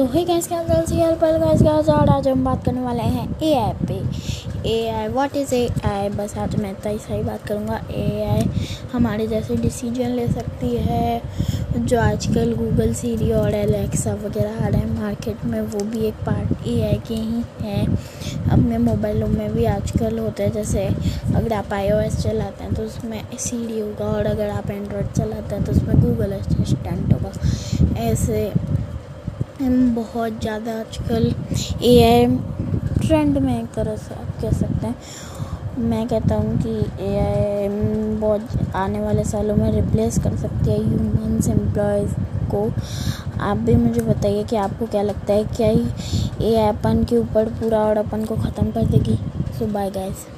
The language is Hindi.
सो हे गाइस क्या हाल चाल पर गाइस गाइस, और आज हम बात करने वाले हैं एआई पे। AI what is AI? बस आज मैं इतना ही सही बात करूँगा। एआई हमारे जैसे डिसीजन ले सकती है, जो आजकल गूगल सीरी और एलेक्सा वगैरह आ रहे हैं मार्केट में, वो भी एक पार्ट एआई के ही हैं। अपने मोबाइलों में भी आजकल होते हैं, जैसे अगर आप iOS चलाते हैं तो उसमें सीरी होगा, और अगर आप एंड्रॉयड चलाते हैं तो उसमें गूगल असिस्टेंट होगा। ऐसे बहुत ज़्यादा आजकल एआई ट्रेंड में एक तरह से आप कह सकते हैं। मैं कहता हूँ कि एआई बहुत आने वाले सालों में रिप्लेस कर सकती है ह्यूमंस एम्प्लॉयज़ को। आप भी मुझे बताइए कि आपको क्या लगता है, क्या एआई अपन के ऊपर पूरा और अपन को ख़त्म कर देगी? So bye guys.